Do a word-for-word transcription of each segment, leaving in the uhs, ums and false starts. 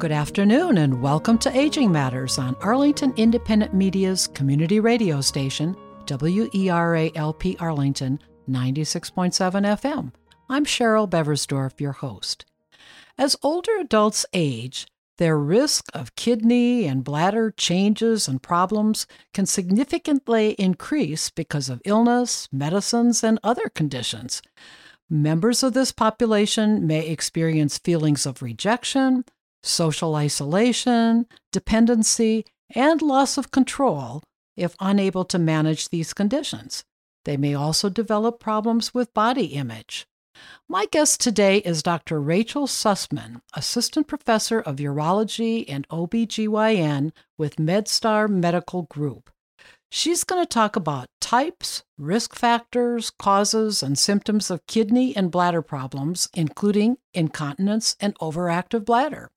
Good afternoon and welcome to Aging Matters on Arlington Independent Media's community radio station, WERALP Arlington, ninety-six point seven F M. I'm Cheryl Beversdorf, your host. As older adults age, their risk of kidney and bladder changes and problems can significantly increase because of illness, medicines, and other conditions. Members of this population may experience feelings of rejection, social isolation, dependency, and loss of control if unable to manage these conditions. They may also develop problems with body image. My guest today is Doctor Rachael Sussman, Assistant Professor of Urology and O B G Y N with MedStar Medical Group. She's going to talk about types, risk factors, causes, and symptoms of kidney and bladder problems, including incontinence and overactive bladder.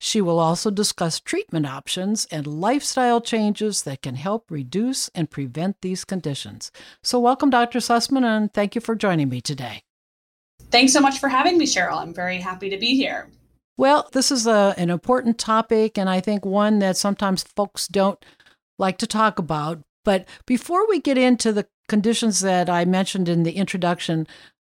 She will also discuss treatment options and lifestyle changes that can help reduce and prevent these conditions. So welcome, Doctor Sussman, and thank you for joining me today. Thanks so much for having me, Cheryl. I'm very happy to be here. Well, this is a, an important topic, and I think one that sometimes folks don't like to talk about. But before we get into the conditions that I mentioned in the introduction,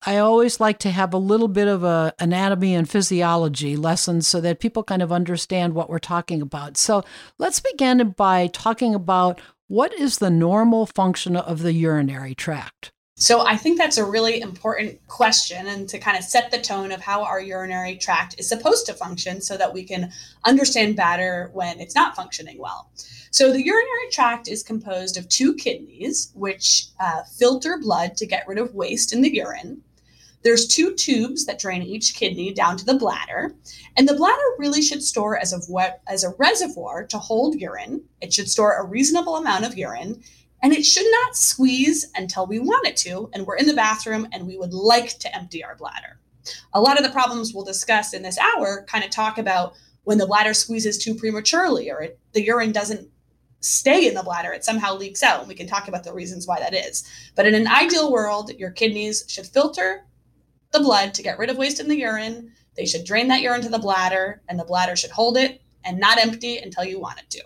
I always like to have a little bit of a anatomy and physiology lesson so that people kind of understand what we're talking about. So let's begin by talking about what is the normal function of the urinary tract? So I think that's a really important question, and to kind of set the tone of how our urinary tract is supposed to function so that we can understand better when it's not functioning well. So the urinary tract is composed of two kidneys, which uh, filter blood to get rid of waste in the urine. There's two tubes that drain each kidney down to the bladder. And the bladder really should store as a, wet, as a reservoir to hold urine. It should store a reasonable amount of urine, and it should not squeeze until we want it to, and we're in the bathroom and we would like to empty our bladder. A lot of the problems we'll discuss in this hour kind of talk about when the bladder squeezes too prematurely, or it, the urine doesn't stay in the bladder, it somehow leaks out. And we can talk about the reasons why that is. But in an ideal world, your kidneys should filter the blood to get rid of waste in the urine. They should drain that urine to the bladder, and the bladder should hold it and not empty until you want it to.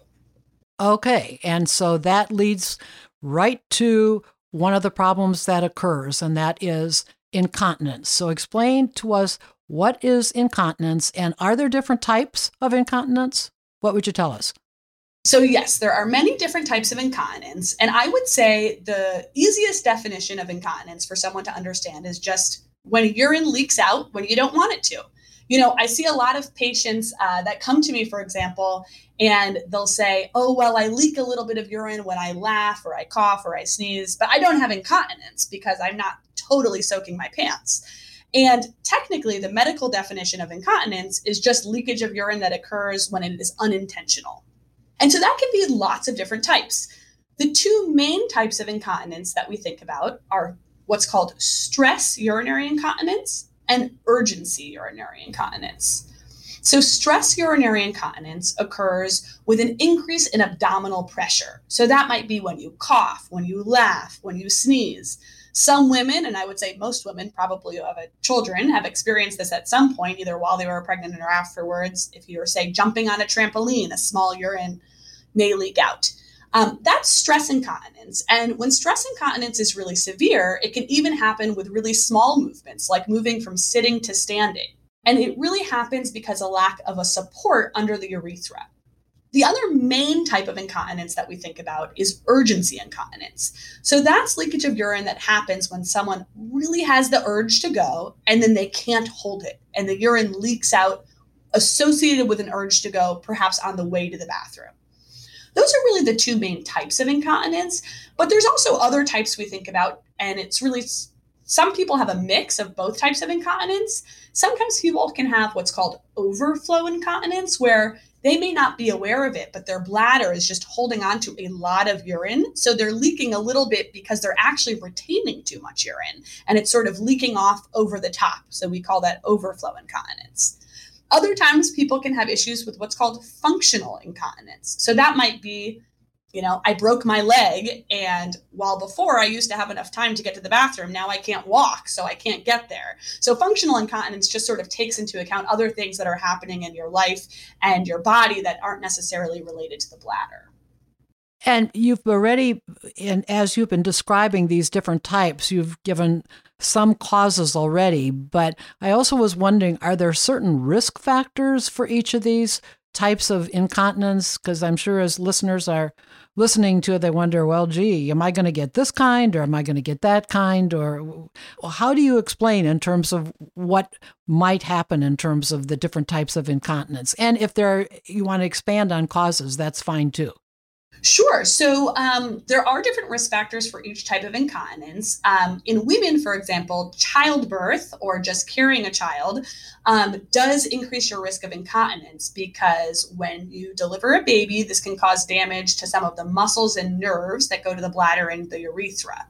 Okay. And so that leads right to one of the problems that occurs, and that is incontinence. So explain to us, what is incontinence, and are there different types of incontinence? What would you tell us? So yes, there are many different types of incontinence. And I would say the easiest definition of incontinence for someone to understand is just when urine leaks out when you don't want it to. You know, I see a lot of patients uh, that come to me, for example, and they'll say, oh, well, I leak a little bit of urine when I laugh or I cough or I sneeze, but I don't have incontinence because I'm not totally soaking my pants. And technically, the medical definition of incontinence is just leakage of urine that occurs when it is unintentional. And so that can be lots of different types. The two main types of incontinence that we think about are what's called stress urinary incontinence and urgency urinary incontinence. So stress urinary incontinence occurs with an increase in abdominal pressure. So that might be when you cough, when you laugh, when you sneeze. Some women, and I would say most women probably who have children, have experienced this at some point, either while they were pregnant or afterwards. If you were, say, jumping on a trampoline, a small urine may leak out. Um, that's stress incontinence. And when stress incontinence is really severe, it can even happen with really small movements, like moving from sitting to standing. And it really happens because of a lack of a support under the urethra. The other main type of incontinence that we think about is urgency incontinence. So that's leakage of urine that happens when someone really has the urge to go and then they can't hold it and the urine leaks out associated with an urge to go, perhaps on the way to the bathroom. Those are really the two main types of incontinence, but there's also other types we think about, and it's really, some people have a mix of both types of incontinence. Sometimes people can have what's called overflow incontinence, where they may not be aware of it, but their bladder is just holding on to a lot of urine. So they're leaking a little bit because they're actually retaining too much urine, and it's sort of leaking off over the top. So we call that overflow incontinence. Other times people can have issues with what's called functional incontinence. So that might be, you know, I broke my leg, and while before I used to have enough time to get to the bathroom, now I can't walk, so I can't get there. So functional incontinence just sort of takes into account other things that are happening in your life and your body that aren't necessarily related to the bladder. And you've already, and as you've been describing these different types, you've given some causes already, but I also was wondering, are there certain risk factors for each of these types of incontinence? Because I'm sure as listeners are listening to it, they wonder, well, gee, am I going to get this kind or am I going to get that kind? Or how do you explain in terms of what might happen in terms of the different types of incontinence? And if there are, you want to expand on causes, that's fine too. Sure. So um, there are different risk factors for each type of incontinence. Um, in women, for example, childbirth or just carrying a child um, does increase your risk of incontinence, because when you deliver a baby, this can cause damage to some of the muscles and nerves that go to the bladder and the urethra.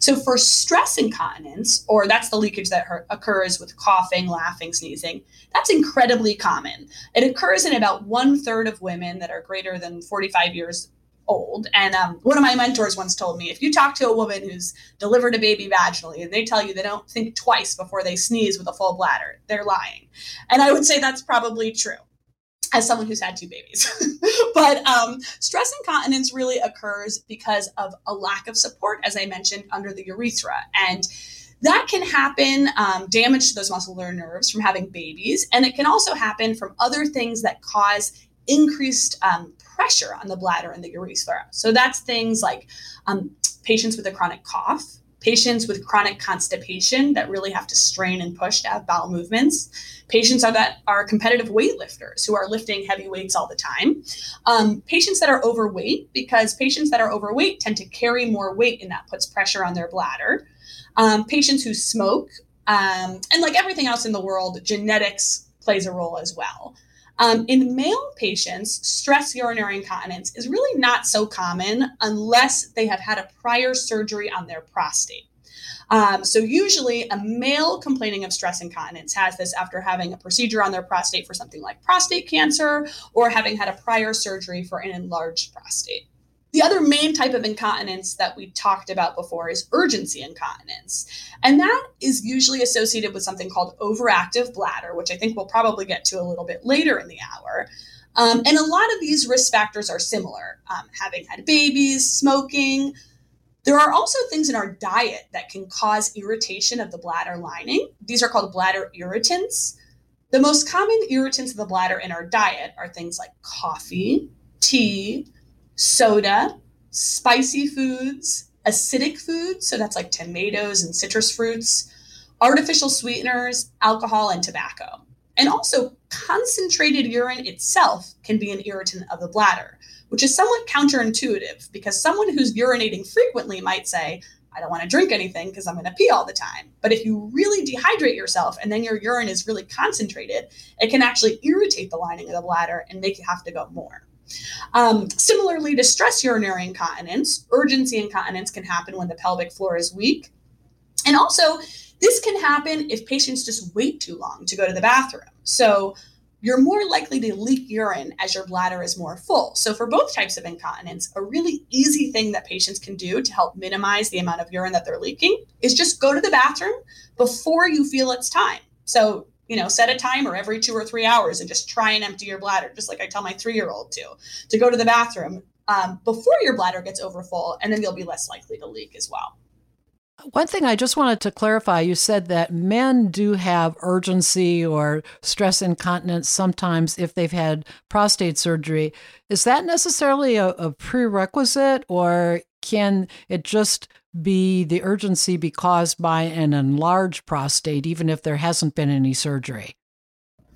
So for stress incontinence, or that's the leakage that occurs with coughing, laughing, sneezing, that's incredibly common. It occurs in about one third of women that are greater than forty-five years old. And um, one of my mentors once told me, if you talk to a woman who's delivered a baby vaginally and they tell you they don't think twice before they sneeze with a full bladder, they're lying. And I would say that's probably true as someone who's had two babies. But um, stress incontinence really occurs because of a lack of support, as I mentioned, under the urethra. And that can happen, um, damage to those muscular nerves from having babies. And it can also happen from other things that cause increased um, pressure on the bladder and the urethra. So that's things like um, patients with a chronic cough, patients with chronic constipation that really have to strain and push to have bowel movements, patients are that are competitive weightlifters who are lifting heavy weights all the time, um, patients that are overweight, because patients that are overweight tend to carry more weight and that puts pressure on their bladder, um, patients who smoke, um, and like everything else in the world, genetics plays a role as well. Um, in male patients, stress urinary incontinence is really not so common unless they have had a prior surgery on their prostate. Um, so usually a male complaining of stress incontinence has this after having a procedure on their prostate for something like prostate cancer or having had a prior surgery for an enlarged prostate. The other main type of incontinence that we talked about before is urgency incontinence. And that is usually associated with something called overactive bladder, which I think we'll probably get to a little bit later in the hour. Um, and a lot of these risk factors are similar, um, having had babies, smoking. There are also things in our diet that can cause irritation of the bladder lining. These are called bladder irritants. The most common irritants of the bladder in our diet are things like coffee, tea, soda, spicy foods, acidic foods, so that's like tomatoes and citrus fruits, artificial sweeteners, alcohol, and tobacco. And also concentrated urine itself can be an irritant of the bladder, which is somewhat counterintuitive because someone who's urinating frequently might say, I don't want to drink anything because I'm going to pee all the time. But if you really dehydrate yourself and then your urine is really concentrated, it can actually irritate the lining of the bladder and make you have to go more. Um, similarly to stress urinary incontinence, urgency incontinence can happen when the pelvic floor is weak. And also, this can happen if patients just wait too long to go to the bathroom. So you're more likely to leak urine as your bladder is more full. So for both types of incontinence, a really easy thing that patients can do to help minimize the amount of urine that they're leaking is just go to the bathroom before you feel it's time. So You know, set a timer every two or three hours and just try and empty your bladder, just like I tell my three-year-old to, to go to the bathroom um, before your bladder gets overfull, and then you'll be less likely to leak as well. One thing I just wanted to clarify, you said that men do have urgency or stress incontinence sometimes if they've had prostate surgery. Is that necessarily a, a prerequisite, or can it just be the urgency be caused by an enlarged prostate, even if there hasn't been any surgery?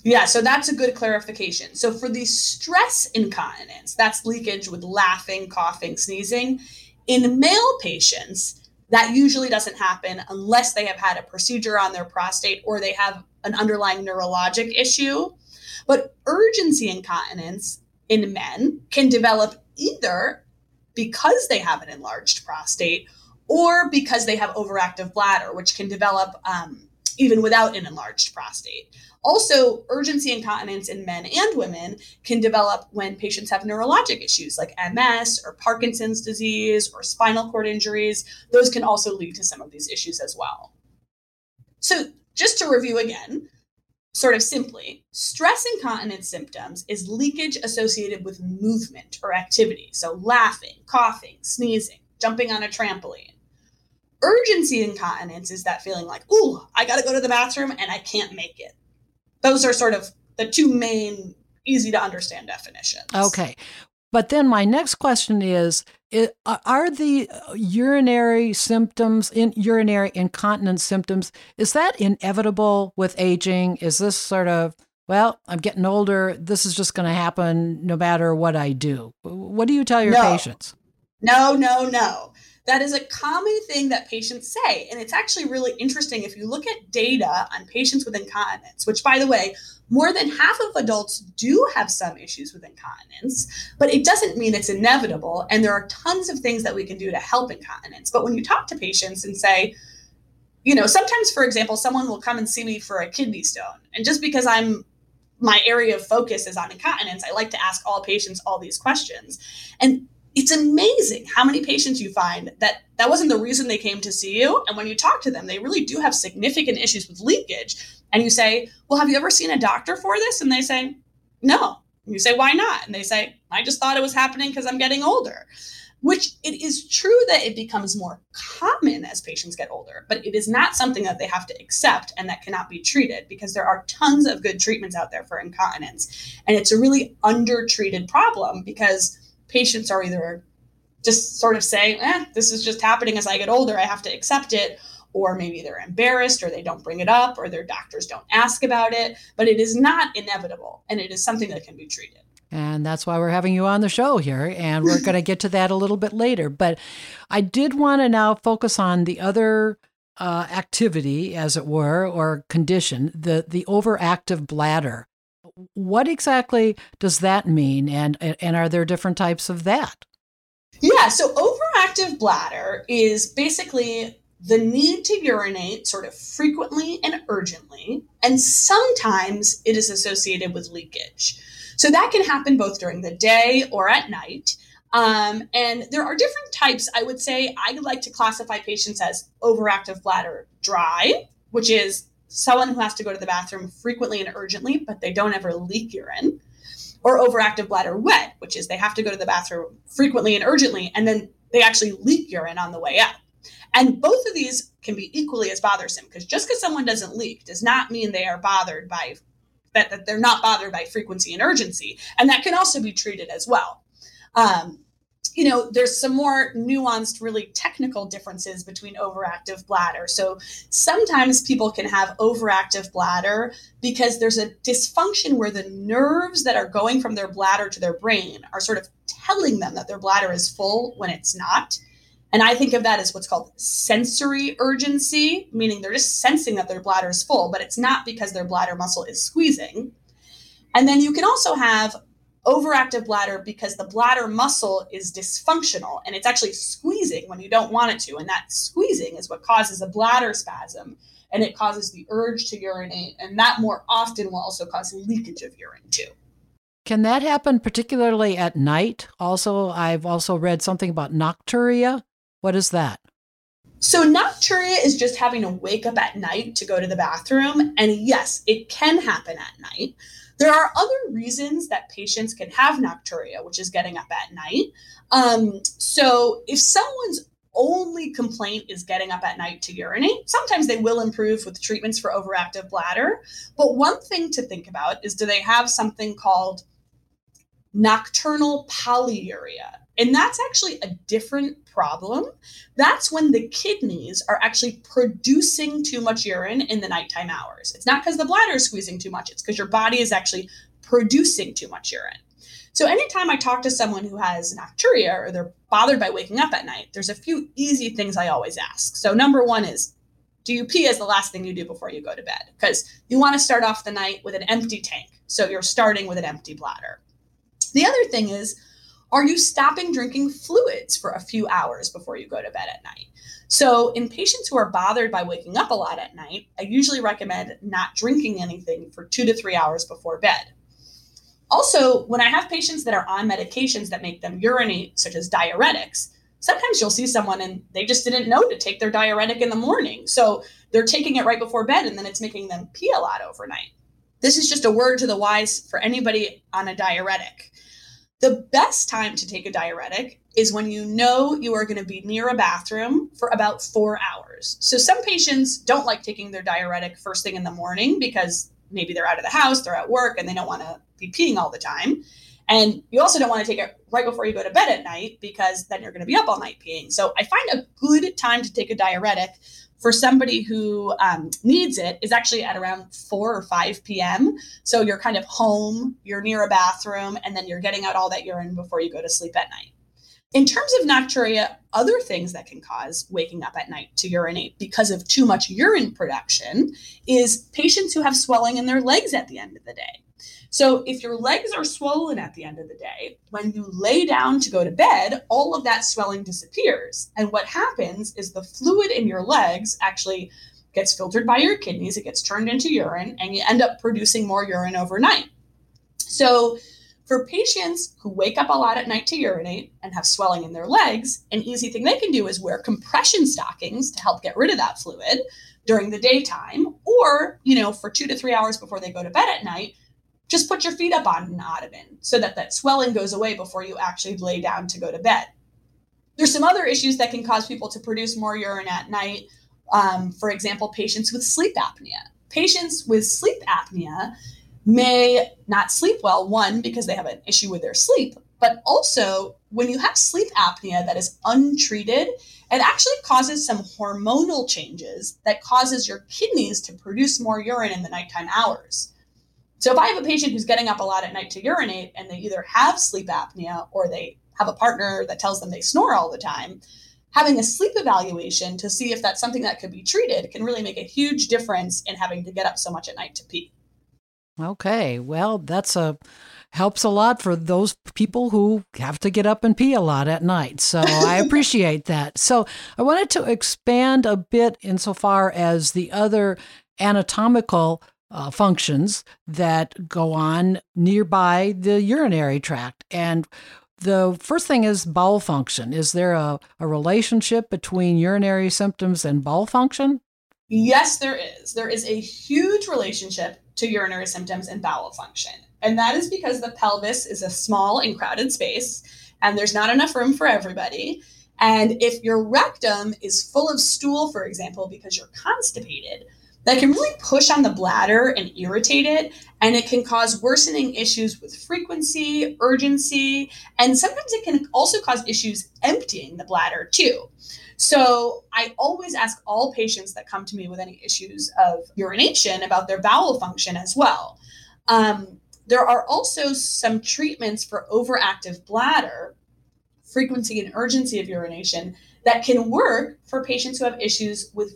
Yeah, so that's a good clarification. So for the stress incontinence, that's leakage with laughing, coughing, sneezing. In male patients, that usually doesn't happen unless they have had a procedure on their prostate or they have an underlying neurologic issue. But urgency incontinence in men can develop either because they have an enlarged prostate or because they have overactive bladder, which can develop um, even without an enlarged prostate. Also, urgency incontinence in men and women can develop when patients have neurologic issues like M S or Parkinson's disease or spinal cord injuries. Those can also lead to some of these issues as well. So just to review again, sort of simply, stress incontinence symptoms is leakage associated with movement or activity. So laughing, coughing, sneezing, jumping on a trampoline. Urgency incontinence is that feeling like, ooh, I got to go to the bathroom and I can't make it. Those are sort of the two main easy to understand definitions. Okay. But then my next question is, are the urinary symptoms, in, urinary incontinence symptoms, is that inevitable with aging? Is this sort of, well, I'm getting older, this is just going to happen no matter what I do? What do you tell your no. patients? No, no, no. That is a common thing that patients say, and it's actually really interesting if you look at data on patients with incontinence, which, by the way, more than half of adults do have some issues with incontinence, but it doesn't mean it's inevitable, and there are tons of things that we can do to help incontinence. But when you talk to patients and say, you know, sometimes, for example, someone will come and see me for a kidney stone, and just because I'm my area of focus is on incontinence, I like to ask all patients all these questions. And it's amazing how many patients you find that that wasn't the reason they came to see you. And when you talk to them, they really do have significant issues with leakage. And you say, well, have you ever seen a doctor for this? And they say, no. And you say, why not? And they say, I just thought it was happening because I'm getting older, which it is true that it becomes more common as patients get older, but it is not something that they have to accept and that cannot be treated, because there are tons of good treatments out there for incontinence. And it's a really undertreated problem because patients are either just sort of saying, eh, this is just happening as I get older, I have to accept it, or maybe they're embarrassed or they don't bring it up or their doctors don't ask about it, but it is not inevitable and it is something that can be treated. And that's why we're having you on the show here, and we're going to get to that a little bit later. But I did want to now focus on the other uh, activity, as it were, or condition, the the overactive bladder. What exactly does that mean? And, and are there different types of that? Yeah, so overactive bladder is basically the need to urinate sort of frequently and urgently, and sometimes it is associated with leakage. So that can happen both during the day or at night. Um, and there are different types. I would say I would like to classify patients as overactive bladder dry, which is someone who has to go to the bathroom frequently and urgently, but they don't ever leak urine, or overactive bladder wet, which is they have to go to the bathroom frequently and urgently, and then they actually leak urine on the way out. And both of these can be equally as bothersome, because just because someone doesn't leak does not mean they are bothered by that, that they're not bothered by frequency and urgency. And that can also be treated as well. Um, You know, there's some more nuanced, really technical differences between overactive bladder. So sometimes people can have overactive bladder because there's a dysfunction where the nerves that are going from their bladder to their brain are sort of telling them that their bladder is full when it's not. And I think of that as what's called sensory urgency, meaning they're just sensing that their bladder is full, but it's not because their bladder muscle is squeezing. And then you can also have overactive bladder because the bladder muscle is dysfunctional and it's actually squeezing when you don't want it to. And that squeezing is what causes a bladder spasm, and it causes the urge to urinate. And that more often will also cause leakage of urine too. Can that happen particularly at night? Also, I've also read something about nocturia. What is that? So nocturia is just having to wake up at night to go to the bathroom. And yes, it can happen at night. There are other reasons that patients can have nocturia, which is getting up at night. Um, so if someone's only complaint is getting up at night to urinate. Sometimes they will improve with treatments for overactive bladder. But one thing to think about is, do they have something called nocturnal polyuria? And that's actually a different problem. That's when the kidneys are actually producing too much urine in the nighttime hours. It's not because the bladder is squeezing too much. It's because your body is actually producing too much urine. So anytime I talk to someone who has nocturia or they're bothered by waking up at night, there's a few easy things I always ask. So number one is, do you pee as the last thing you do before you go to bed? Because you want to start off the night with an empty tank. So you're starting with an empty bladder. The other thing is, are you stopping drinking fluids for a few hours before you go to bed at night? So in patients who are bothered by waking up a lot at night, I usually recommend not drinking anything for two to three hours before bed. Also, when I have patients that are on medications that make them urinate, such as diuretics, sometimes you'll see someone and they just didn't know to take their diuretic in the morning. So they're taking it right before bed, and then it's making them pee a lot overnight. This is just a word to the wise for anybody on a diuretic. The best time to take a diuretic is when you know you are going to be near a bathroom for about four hours. So some patients don't like taking their diuretic first thing in the morning because maybe they're out of the house, they're at work, and they don't want to be peeing all the time. And you also don't want to take it right before you go to bed at night because then you're going to be up all night peeing. So I find a good time to take a diuretic for somebody who um, needs it is actually at around four or five p.m. So you're kind of home, you're near a bathroom, and then you're getting out all that urine before you go to sleep at night. In terms of nocturia, other things that can cause waking up at night to urinate because of too much urine production is patients who have swelling in their legs at the end of the day. So if your legs are swollen at the end of the day, when you lay down to go to bed, all of that swelling disappears. And what happens is the fluid in your legs actually gets filtered by your kidneys. It gets turned into urine, and you end up producing more urine overnight. So for patients who wake up a lot at night to urinate and have swelling in their legs, an easy thing they can do is wear compression stockings to help get rid of that fluid during the daytime, or, you know, for two to three hours before they go to bed at night, just put your feet up on an ottoman so that that swelling goes away before you actually lay down to go to bed. There's some other issues that can cause people to produce more urine at night. Um, for example, patients with sleep apnea. Patients with sleep apnea may not sleep well, one, because they have an issue with their sleep, but also when you have sleep apnea that is untreated, it actually causes some hormonal changes that causes your kidneys to produce more urine in the nighttime hours. So if I have a patient who's getting up a lot at night to urinate and they either have sleep apnea or they have a partner that tells them they snore all the time, having a sleep evaluation to see if that's something that could be treated can really make a huge difference in having to get up so much at night to pee. Okay, well, that's a helps a lot for those people who have to get up and pee a lot at night. So I appreciate that. So I wanted to expand a bit insofar as the other anatomical Uh, functions that go on nearby the urinary tract. And the first thing is bowel function. Is there a, a relationship between urinary symptoms and bowel function? Yes, there is. There is a huge relationship to urinary symptoms and bowel function. And that is because the pelvis is a small and crowded space, and there's not enough room for everybody. And if your rectum is full of stool, for example, because you're constipated, that can really push on the bladder and irritate it, and it can cause worsening issues with frequency, urgency, and sometimes it can also cause issues emptying the bladder too. So I always ask all patients that come to me with any issues of urination about their bowel function as well. Um, there are also some treatments for overactive bladder, frequency and urgency of urination that can work for patients who have issues with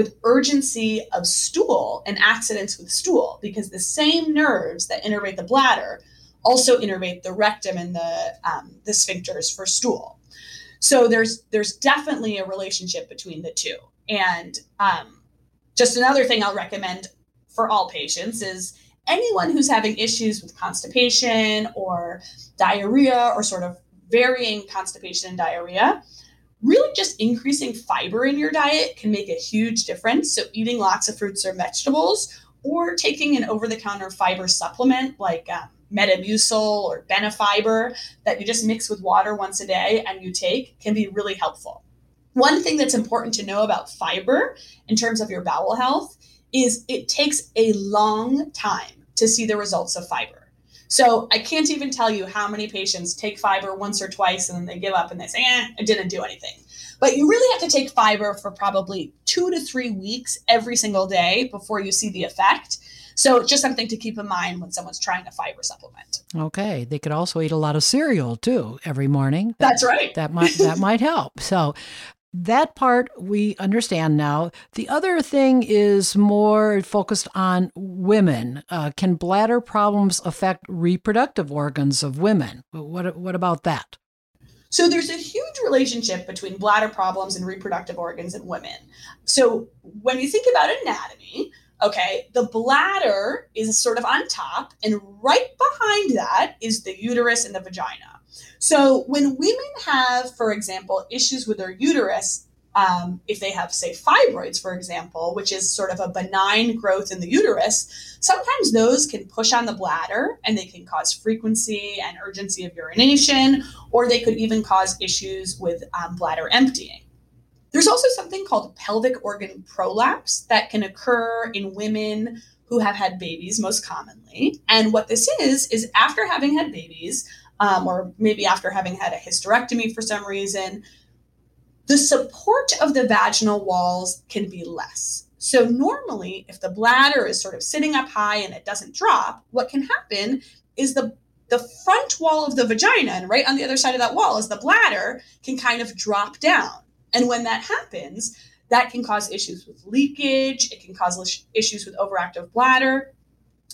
with urgency of stool and accidents with stool, because the same nerves that innervate the bladder also innervate the rectum and the um, the sphincters for stool. So there's there's definitely a relationship between the two. And um, just another thing I'll recommend for all patients is anyone who's having issues with constipation or diarrhea or sort of varying constipation and diarrhea, really just increasing fiber in your diet can make a huge difference. So eating lots of fruits or vegetables, or taking an over-the-counter fiber supplement like um, Metamucil or Benefiber that you just mix with water once a day and you take, can be really helpful. One thing that's important to know about fiber in terms of your bowel health is it takes a long time to see the results of fiber. So I can't even tell you how many patients take fiber once or twice and then they give up and they say, eh, it didn't do anything. But you really have to take fiber for probably two to three weeks every single day before you see the effect. So it's just something to keep in mind when someone's trying a fiber supplement. Okay. They could also eat a lot of cereal too every morning. That, That's right. That might that might help. So that part we understand now. The other thing is more focused on women. Uh, can bladder problems affect reproductive organs of women? What what about that? So there's a huge relationship between bladder problems and reproductive organs in women. So when you think about anatomy, okay, the bladder is sort of on top, and right behind that is the uterus and the vagina. So when women have, for example, issues with their uterus, um, if they have, say, fibroids, for example, which is sort of a benign growth in the uterus, sometimes those can push on the bladder and they can cause frequency and urgency of urination, or they could even cause issues with um, bladder emptying. There's also something called pelvic organ prolapse that can occur in women who have had babies most commonly. And what this is, is after having had babies, um, or maybe after having had a hysterectomy for some reason, the support of the vaginal walls can be less. So normally, if the bladder is sort of sitting up high and it doesn't drop, what can happen is the The front wall of the vagina, and right on the other side of that wall is the bladder, can kind of drop down. And when that happens, that can cause issues with leakage. It can cause issues with overactive bladder.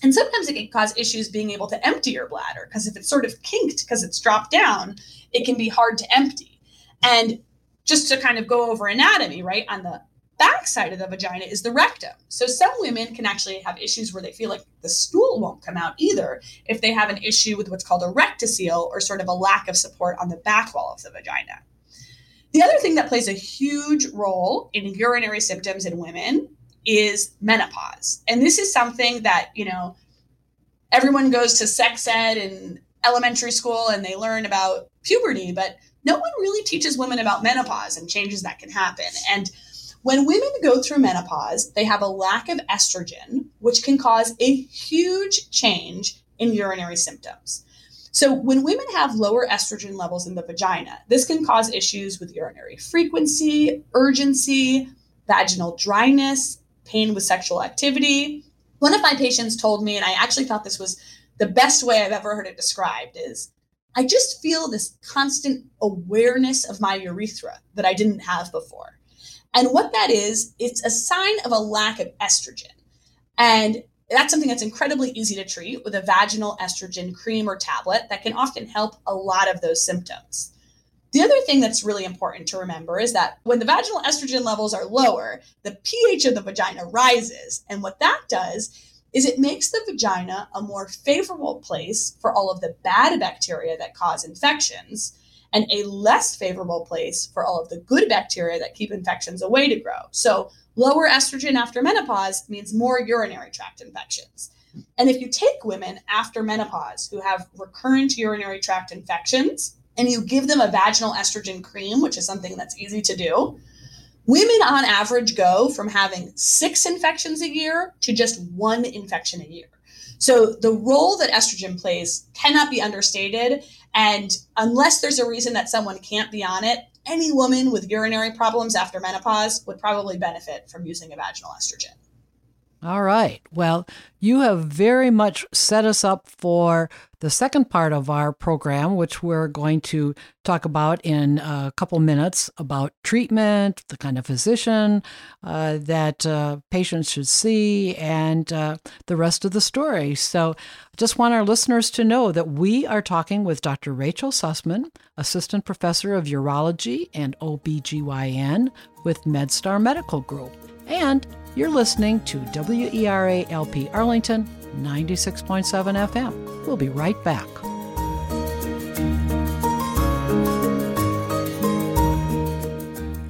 And sometimes it can cause issues being able to empty your bladder, because if it's sort of kinked because it's dropped down, it can be hard to empty. And just to kind of go over anatomy, right, on the back side of the vagina is the rectum. So some women can actually have issues where they feel like the stool won't come out either if they have an issue with what's called a rectocele, or sort of a lack of support on the back wall of the vagina. The other thing that plays a huge role in urinary symptoms in women is menopause. And this is something that, you know, everyone goes to sex ed in elementary school and they learn about puberty, but no one really teaches women about menopause and changes that can happen. And when women go through menopause, they have a lack of estrogen, which can cause a huge change in urinary symptoms. So when women have lower estrogen levels in the vagina, this can cause issues with urinary frequency, urgency, vaginal dryness, pain with sexual activity. One of my patients told me, and I actually thought this was the best way I've ever heard it described, is, I just feel this constant awareness of my urethra that I didn't have before. And what that is, it's a sign of a lack of estrogen. And that's something that's incredibly easy to treat with a vaginal estrogen cream or tablet that can often help a lot of those symptoms. The other thing that's really important to remember is that when the vaginal estrogen levels are lower, the pH of the vagina rises. And what that does is it makes the vagina a more favorable place for all of the bad bacteria that cause infections, and a less favorable place for all of the good bacteria that keep infections away to grow. So lower estrogen after menopause means more urinary tract infections. And if you take women after menopause who have recurrent urinary tract infections, and you give them a vaginal estrogen cream, which is something that's easy to do, women on average go from having six infections a year to just one infection a year. So the role that estrogen plays cannot be understated. And unless there's a reason that someone can't be on it, any woman with urinary problems after menopause would probably benefit from using a vaginal estrogen. All right. Well, you have very much set us up for the second part of our program, which we're going to talk about in a couple minutes, about treatment, the kind of physician uh, that uh, patients should see, and uh, the rest of the story. So I just want our listeners to know that we are talking with Doctor Rachael Sussman, Assistant Professor of Urology and O B G Y N with MedStar Medical Group. And you're listening to WERALP Arlington, ninety-six point seven F M. We'll be right back.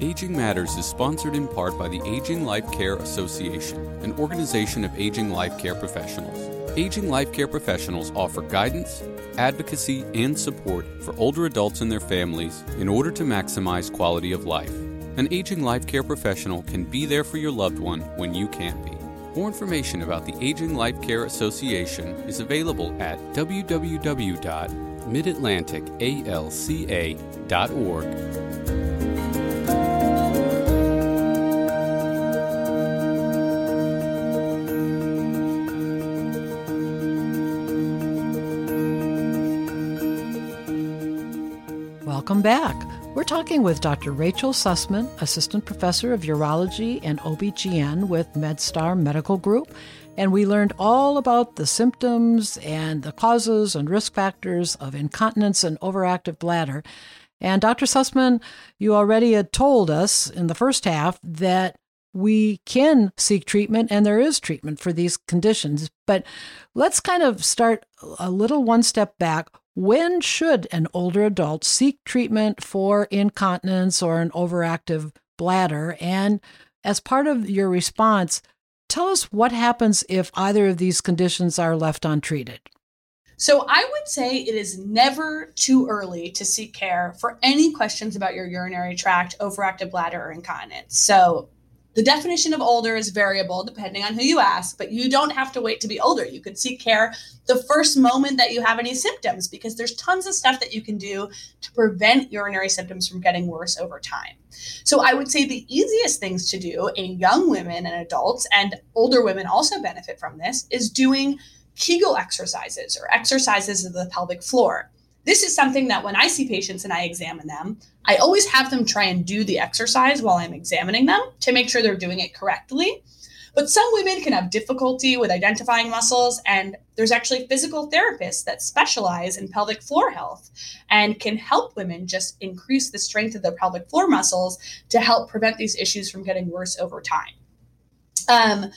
Aging Matters is sponsored in part by the Aging Life Care Association, an organization of aging life care professionals. Aging Life Care professionals offer guidance, advocacy, and support for older adults and their families in order to maximize quality of life. An aging life care professional can be there for your loved one when you can't be. More information about the Aging Life Care Association is available at w w w dot mid atlantic alca dot org. Welcome back. We're talking with Doctor Rachael Sussman, Assistant Professor of Urology and O B G Y N with MedStar Medical Group, and we learned all about the symptoms and the causes and risk factors of incontinence and overactive bladder. And Doctor Sussman, you already had told us in the first half that we can seek treatment and there is treatment for these conditions. But let's kind of start a little one step back. When should an older adult seek treatment for incontinence or an overactive bladder? And as part of your response, tell us what happens if either of these conditions are left untreated. So I would say it is never too early to seek care for any questions about your urinary tract, overactive bladder, or incontinence. So the definition of older is variable depending on who you ask, but you don't have to wait to be older. You could seek care the first moment that you have any symptoms, because there's tons of stuff that you can do to prevent urinary symptoms from getting worse over time. So I would say the easiest things to do in young women and adults, and older women also benefit from this, is doing Kegel exercises or exercises of the pelvic floor. This is something that when I see patients and I examine them, I always have them try and do the exercise while I'm examining them to make sure they're doing it correctly. But some women can have difficulty with identifying muscles, and there's actually physical therapists that specialize in pelvic floor health and can help women just increase the strength of their pelvic floor muscles to help prevent these issues from getting worse over time. Um,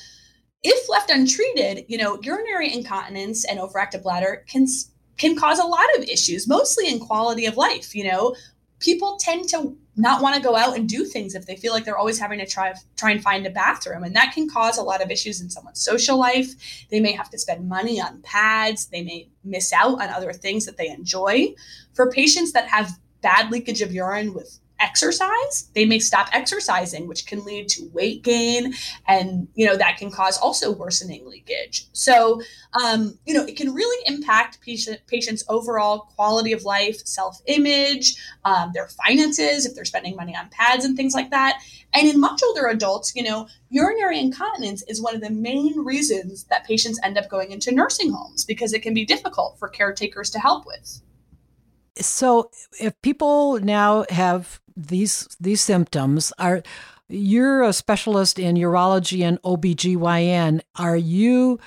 if left untreated, you know, urinary incontinence and overactive bladder can sp- can cause a lot of issues, mostly in quality of life. You know, people tend to not want to go out and do things if they feel like they're always having to try, try and find a bathroom. And that can cause a lot of issues in someone's social life. They may have to spend money on pads. They may miss out on other things that they enjoy. For patients that have bad leakage of urine with exercise, they may stop exercising, which can lead to weight gain. And, you know, that can cause also worsening leakage. So, um, you know, it can really impact patient, patients' overall quality of life, self-image, um, their finances, if they're spending money on pads and things like that. And in much older adults, you know, urinary incontinence is one of the main reasons that patients end up going into nursing homes, because it can be difficult for caretakers to help with. So if people now have these these symptoms, are you're a specialist in urology and O B G Y N, are you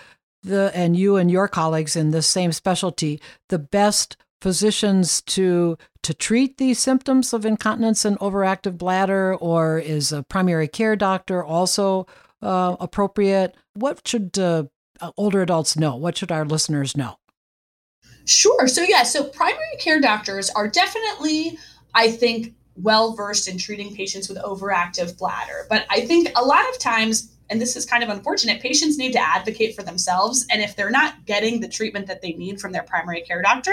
the and you and your colleagues in the same specialty the best physicians to to treat these symptoms of incontinence and overactive bladder, or is a primary care doctor also uh, appropriate? What should uh, older adults know? What should our listeners know? Sure. So yeah, so primary care doctors are definitely, I think, well-versed in treating patients with overactive bladder. But I think a lot of times, and this is kind of unfortunate, patients need to advocate for themselves. And if they're not getting the treatment that they need from their primary care doctor,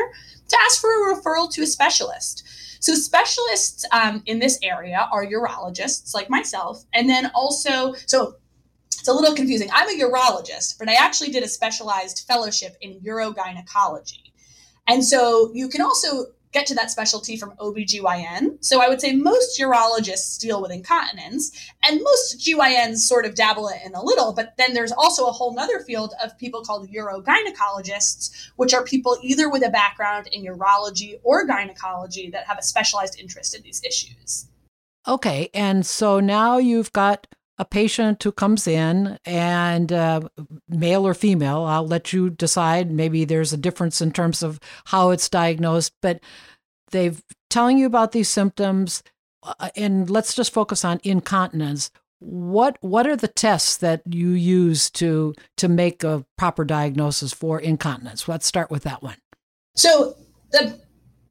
to ask for a referral to a specialist. So specialists um, in this area are urologists like myself. And then also, so it's a little confusing. I'm a urologist, but I actually did a specialized fellowship in urogynecology. And so you can also get to that specialty from O B G Y N. So I would say most urologists deal with incontinence, and most G Y Ns sort of dabble in a little, but then there's also a whole nother field of people called urogynecologists, which are people either with a background in urology or gynecology that have a specialized interest in these issues. Okay. And so now you've got a patient who comes in and uh, male or female, I'll let you decide. Maybe there's a difference in terms of how it's diagnosed, but they've telling you about these symptoms. Uh, and let's just focus on incontinence. What what are the tests that you use to to make a proper diagnosis for incontinence? Let's start with that one. So the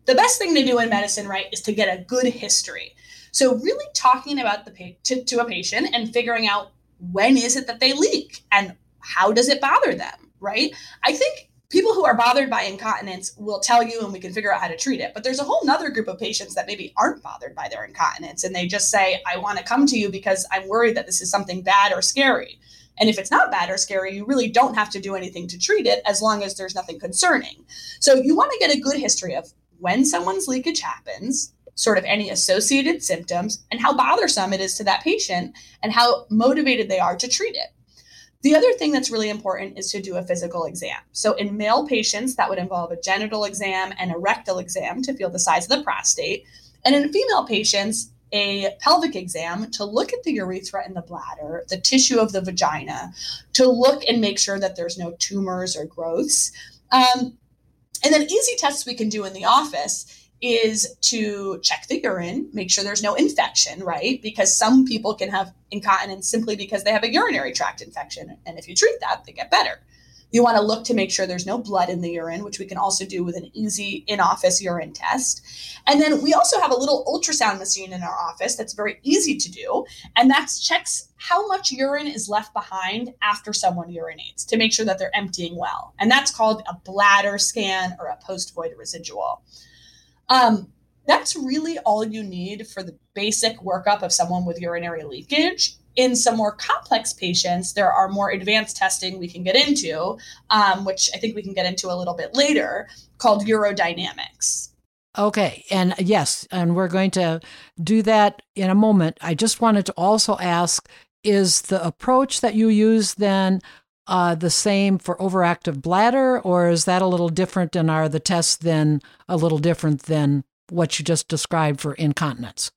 the best thing to do in medicine, right, is to get a good history. So really talking about the pa- to, to a patient and figuring out when is it that they leak and how does it bother them, right? I think people who are bothered by incontinence will tell you, and we can figure out how to treat it. But there's a whole nother group of patients that maybe aren't bothered by their incontinence. And they just say, I want to come to you because I'm worried that this is something bad or scary. And if it's not bad or scary, you really don't have to do anything to treat it as long as there's nothing concerning. So you want to get a good history of when someone's leakage happens, sort of any associated symptoms, and how bothersome it is to that patient and how motivated they are to treat it. The other thing that's really important is to do a physical exam. So in male patients, that would involve a genital exam and a rectal exam to feel the size of the prostate. And in female patients, a pelvic exam to look at the urethra and the bladder, the tissue of the vagina, to look and make sure that there's no tumors or growths. Um, and then easy tests we can do in the office is to check the urine, make sure there's no infection, right? Because some people can have incontinence simply because they have a urinary tract infection. And if you treat that, they get better. You want to look to make sure there's no blood in the urine, which we can also do with an easy in-office urine test. And then we also have a little ultrasound machine in our office that's very easy to do. And that checks how much urine is left behind after someone urinates to make sure that they're emptying well. And that's called a bladder scan or a post-void residual. Um, that's really all you need for the basic workup of someone with urinary leakage. In some more complex patients, there are more advanced testing we can get into, um, which I think we can get into a little bit later, called urodynamics. Okay. And yes, and we're going to do that in a moment. I just wanted to also ask, is the approach that you use then Uh, the same for overactive bladder, or is that a little different, and are the tests then a little different than what you just described for incontinence?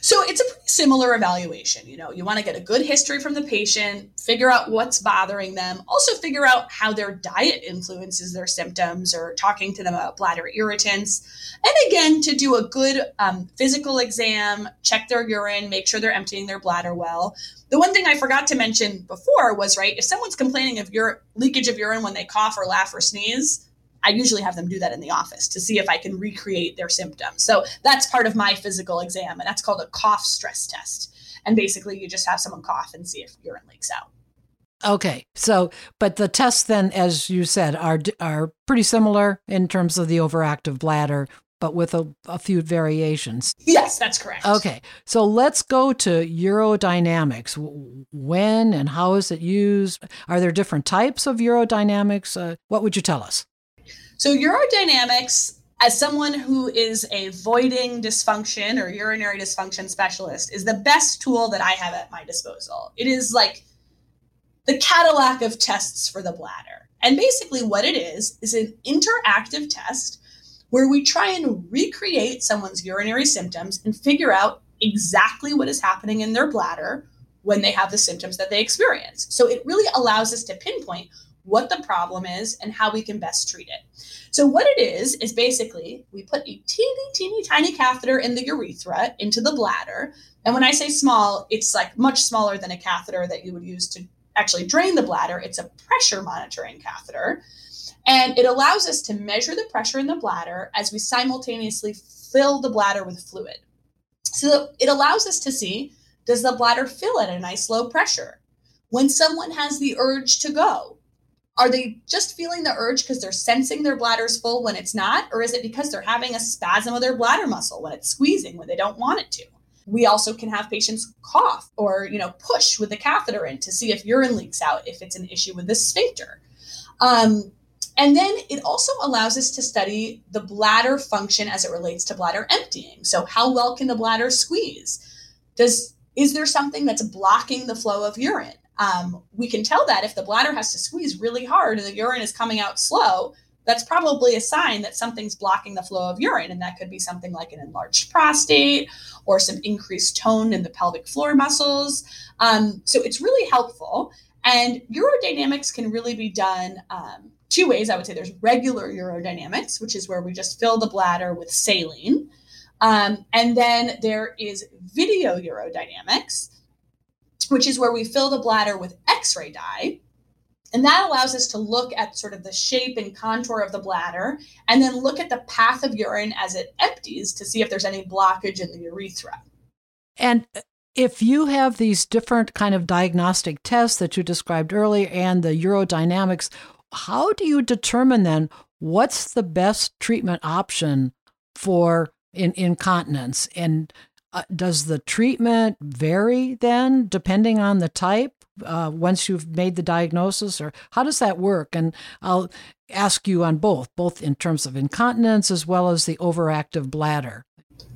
So it's a pretty similar evaluation. You know, you want to get a good history from the patient, figure out what's bothering them, also figure out how their diet influences their symptoms, or talking to them about bladder irritants. And again, to do a good um, physical exam, check their urine, make sure they're emptying their bladder well. The one thing I forgot to mention before was, right, if someone's complaining of ur- leakage of urine when they cough or laugh or sneeze, I usually have them do that in the office to see if I can recreate their symptoms. So that's part of my physical exam, and that's called a cough stress test. And basically, you just have someone cough and see if urine leaks out. Okay. So, but the tests then, as you said, are are pretty similar in terms of the overactive bladder, but with a, a few variations. Yes, that's correct. Okay. So let's go to urodynamics. When and how is it used? Are there different types of urodynamics? Uh, what would you tell us? So urodynamics, as someone who is a voiding dysfunction or urinary dysfunction specialist, is the best tool that I have at my disposal. It is like the Cadillac of tests for the bladder. And basically what it is, is an interactive test where we try and recreate someone's urinary symptoms and figure out exactly what is happening in their bladder when they have the symptoms that they experience. So it really allows us to pinpoint what the problem is and how we can best treat it. So what it is, is basically we put a teeny, teeny, tiny catheter in the urethra into the bladder. And when I say small, it's like much smaller than a catheter that you would use to actually drain the bladder. It's a pressure monitoring catheter. And it allows us to measure the pressure in the bladder as we simultaneously fill the bladder with fluid. So it allows us to see, does the bladder fill at a nice low pressure? When someone has the urge to go, are they just feeling the urge because they're sensing their bladder's full when it's not? Or is it because they're having a spasm of their bladder muscle when it's squeezing when they don't want it to? We also can have patients cough or, you know, push with the catheter in to see if urine leaks out, if it's an issue with the sphincter. Um, And then it also allows us to study the bladder function as it relates to bladder emptying. So how well can the bladder squeeze? Does, is there something that's blocking the flow of urine? Um, we can tell that if the bladder has to squeeze really hard and the urine is coming out slow, that's probably a sign that something's blocking the flow of urine. And that could be something like an enlarged prostate or some increased tone in the pelvic floor muscles. Um, so it's really helpful. And urodynamics can really be done um, two ways. I would say there's regular urodynamics, which is where we just fill the bladder with saline. Um, and then there is video urodynamics, which is where we fill the bladder with X-ray dye. And that allows us to look at sort of the shape and contour of the bladder and then look at the path of urine as it empties to see if there's any blockage in the urethra. And if you have these different kind of diagnostic tests that you described earlier and the urodynamics, How do you determine then what's the best treatment option for in, incontinence? And uh, does the treatment vary then depending on the type uh, once you've made the diagnosis? Or how does that work? And I'll ask you on both, both in terms of incontinence as well as the overactive bladder.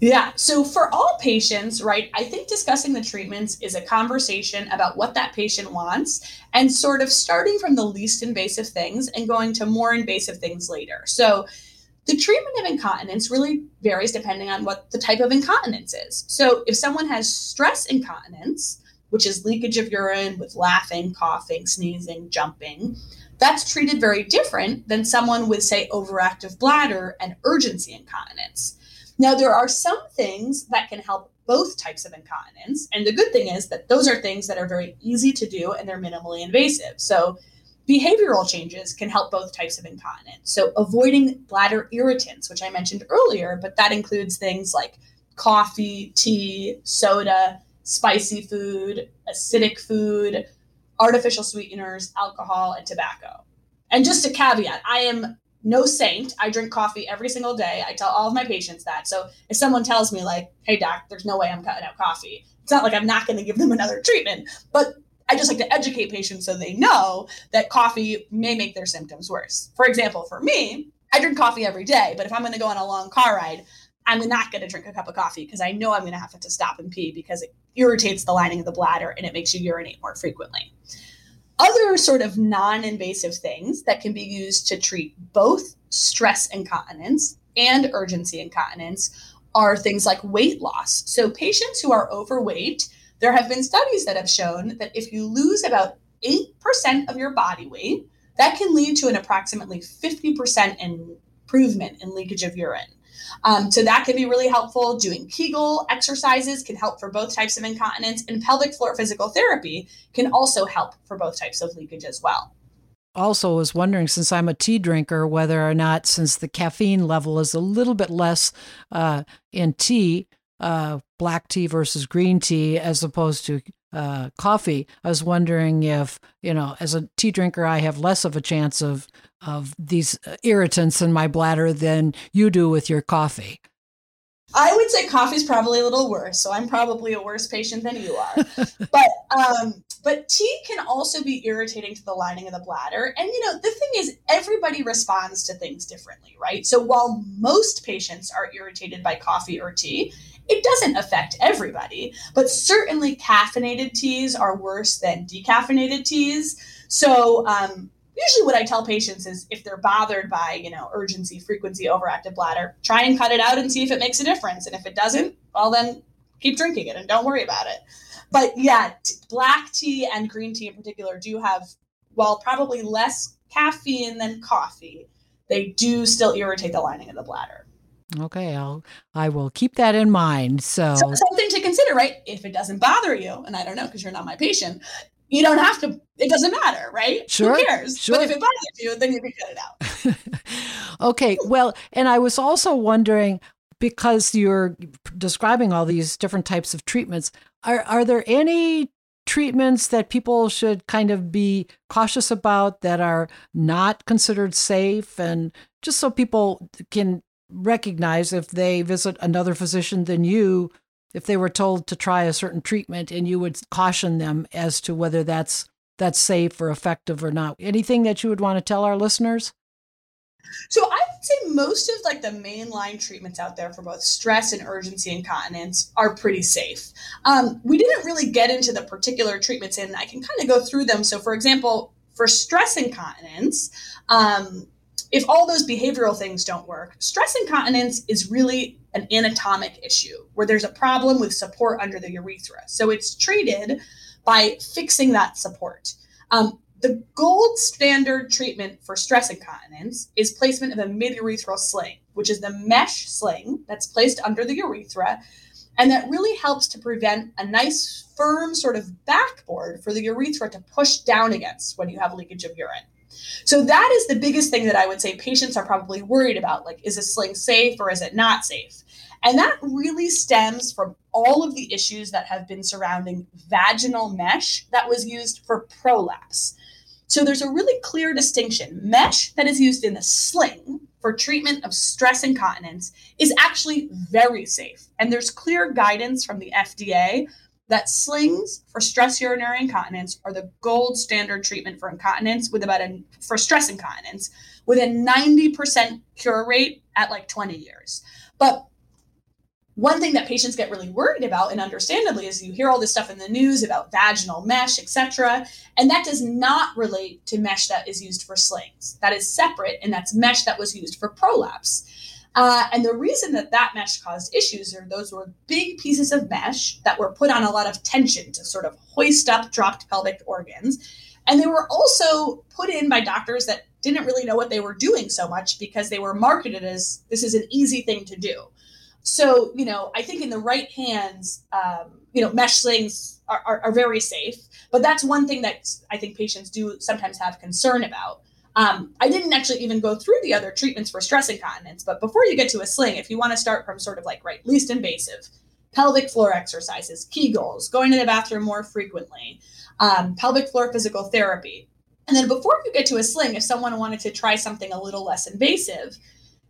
Yeah. So for all patients, right, I think discussing the treatments is a conversation about what that patient wants and sort of starting from the least invasive things and going to more invasive things later. So the treatment of incontinence really varies depending on what the type of incontinence is. So if someone has stress incontinence, which is leakage of urine with laughing, coughing, sneezing, jumping, that's treated very different than someone with, say, overactive bladder and urgency incontinence. Now, there are some things that can help both types of incontinence. And the good thing is that those are things that are very easy to do and they're minimally invasive. So behavioral changes can help both types of incontinence. So avoiding bladder irritants, which I mentioned earlier, but that includes things like coffee, tea, soda, spicy food, acidic food, artificial sweeteners, alcohol, and tobacco. And just a caveat, I am no saint. I drink coffee every single day. I tell all of my patients that. So if someone tells me like, hey doc, there's no way I'm cutting out coffee, it's not like I'm not going to give them another treatment, but I just like to educate patients so they know that coffee may make their symptoms worse. For example, for me, I drink coffee every day, but if I'm going to go on a long car ride, I'm not going to drink a cup of coffee because I know I'm going to have to stop and pee because it irritates the lining of the bladder and it makes you urinate more frequently. Other sort of non-invasive things that can be used to treat both stress incontinence and urgency incontinence are things like weight loss. So patients who are overweight, there have been studies that have shown that if you lose about eight percent of your body weight, that can lead to an approximately fifty percent improvement in leakage of urine. Um, so that can be really helpful. Doing Kegel exercises can help for both types of incontinence, and pelvic floor physical therapy can also help for both types of leakage as well. Also was wondering, since I'm a tea drinker, whether or not, since the caffeine level is a little bit less uh, in tea, uh, black tea versus green tea, as opposed to uh, coffee, I was wondering if, you know, as a tea drinker, I have less of a chance of of these irritants in my bladder than you do with your coffee. I would say coffee's probably a little worse, so I'm probably a worse patient than you are. but um, but tea can also be irritating to the lining of the bladder. And, you know, the thing is, everybody responds to things differently, right? So while most patients are irritated by coffee or tea, it doesn't affect everybody. But certainly caffeinated teas are worse than decaffeinated teas. So, um, usually what I tell patients is if they're bothered by, you know, urgency, frequency, overactive bladder, try and cut it out and see if it makes a difference. And if it doesn't, well, then keep drinking it and don't worry about it. But yeah, t- black tea and green tea in particular do have, while probably less caffeine than coffee, they do still irritate the lining of the bladder. Okay, I'll, I will keep that in mind. So, so something to consider, right? If it doesn't bother you, and I don't know because you're not my patient, you don't have to, it doesn't matter, right? Sure. Who cares? Sure. But if it bothers you, then you can cut it out. Okay. Well, and I was also wondering, because you're describing all these different types of treatments, are, are there any treatments that people should kind of be cautious about that are not considered safe? And just so people can recognize if they visit another physician than you, if they were told to try a certain treatment and you would caution them as to whether that's that's safe or effective or not. Anything that you would want to tell our listeners? So I would say most of like the mainline treatments out there for both stress and urgency incontinence are pretty safe. Um, we didn't really get into the particular treatments and I can kind of go through them. So for example, for stress incontinence, um, if all those behavioral things don't work, stress incontinence is really an anatomic issue where there's a problem with support under the urethra. So it's treated by fixing that support. Um, the gold standard treatment for stress incontinence is placement of a mid-urethral sling, which is the mesh sling that's placed under the urethra. And that really helps to prevent a nice firm sort of backboard for the urethra to push down against when you have leakage of urine. So that is the biggest thing that I would say patients are probably worried about, like, is a sling safe or is it not safe? And that really stems from all of the issues that have been surrounding vaginal mesh that was used for prolapse. So there's a really clear distinction. Mesh that is used in a sling for treatment of stress incontinence is actually very safe. And there's clear guidance from the F D A that slings for stress urinary incontinence are the gold standard treatment for incontinence with about a, for stress incontinence with a ninety percent cure rate at like twenty years. But one thing that patients get really worried about, and understandably, is you hear all this stuff in the news about vaginal mesh, et cetera, and that does not relate to mesh that is used for slings. That is separate, and that's mesh that was used for prolapse. Uh, and the reason that that mesh caused issues are those were big pieces of mesh that were put on a lot of tension to sort of hoist up dropped pelvic organs. And they were also put in by doctors that didn't really know what they were doing so much because they were marketed as this is an easy thing to do. So, you know, I think in the right hands, um, you know, mesh slings are, are, are very safe. But that's one thing that I think patients do sometimes have concern about. Um, I didn't actually even go through the other treatments for stress incontinence, but before you get to a sling, if you want to start from sort of like, right, least invasive, pelvic floor exercises, Kegels, going to the bathroom more frequently, um, pelvic floor physical therapy. And then before you get to a sling, if someone wanted to try something a little less invasive,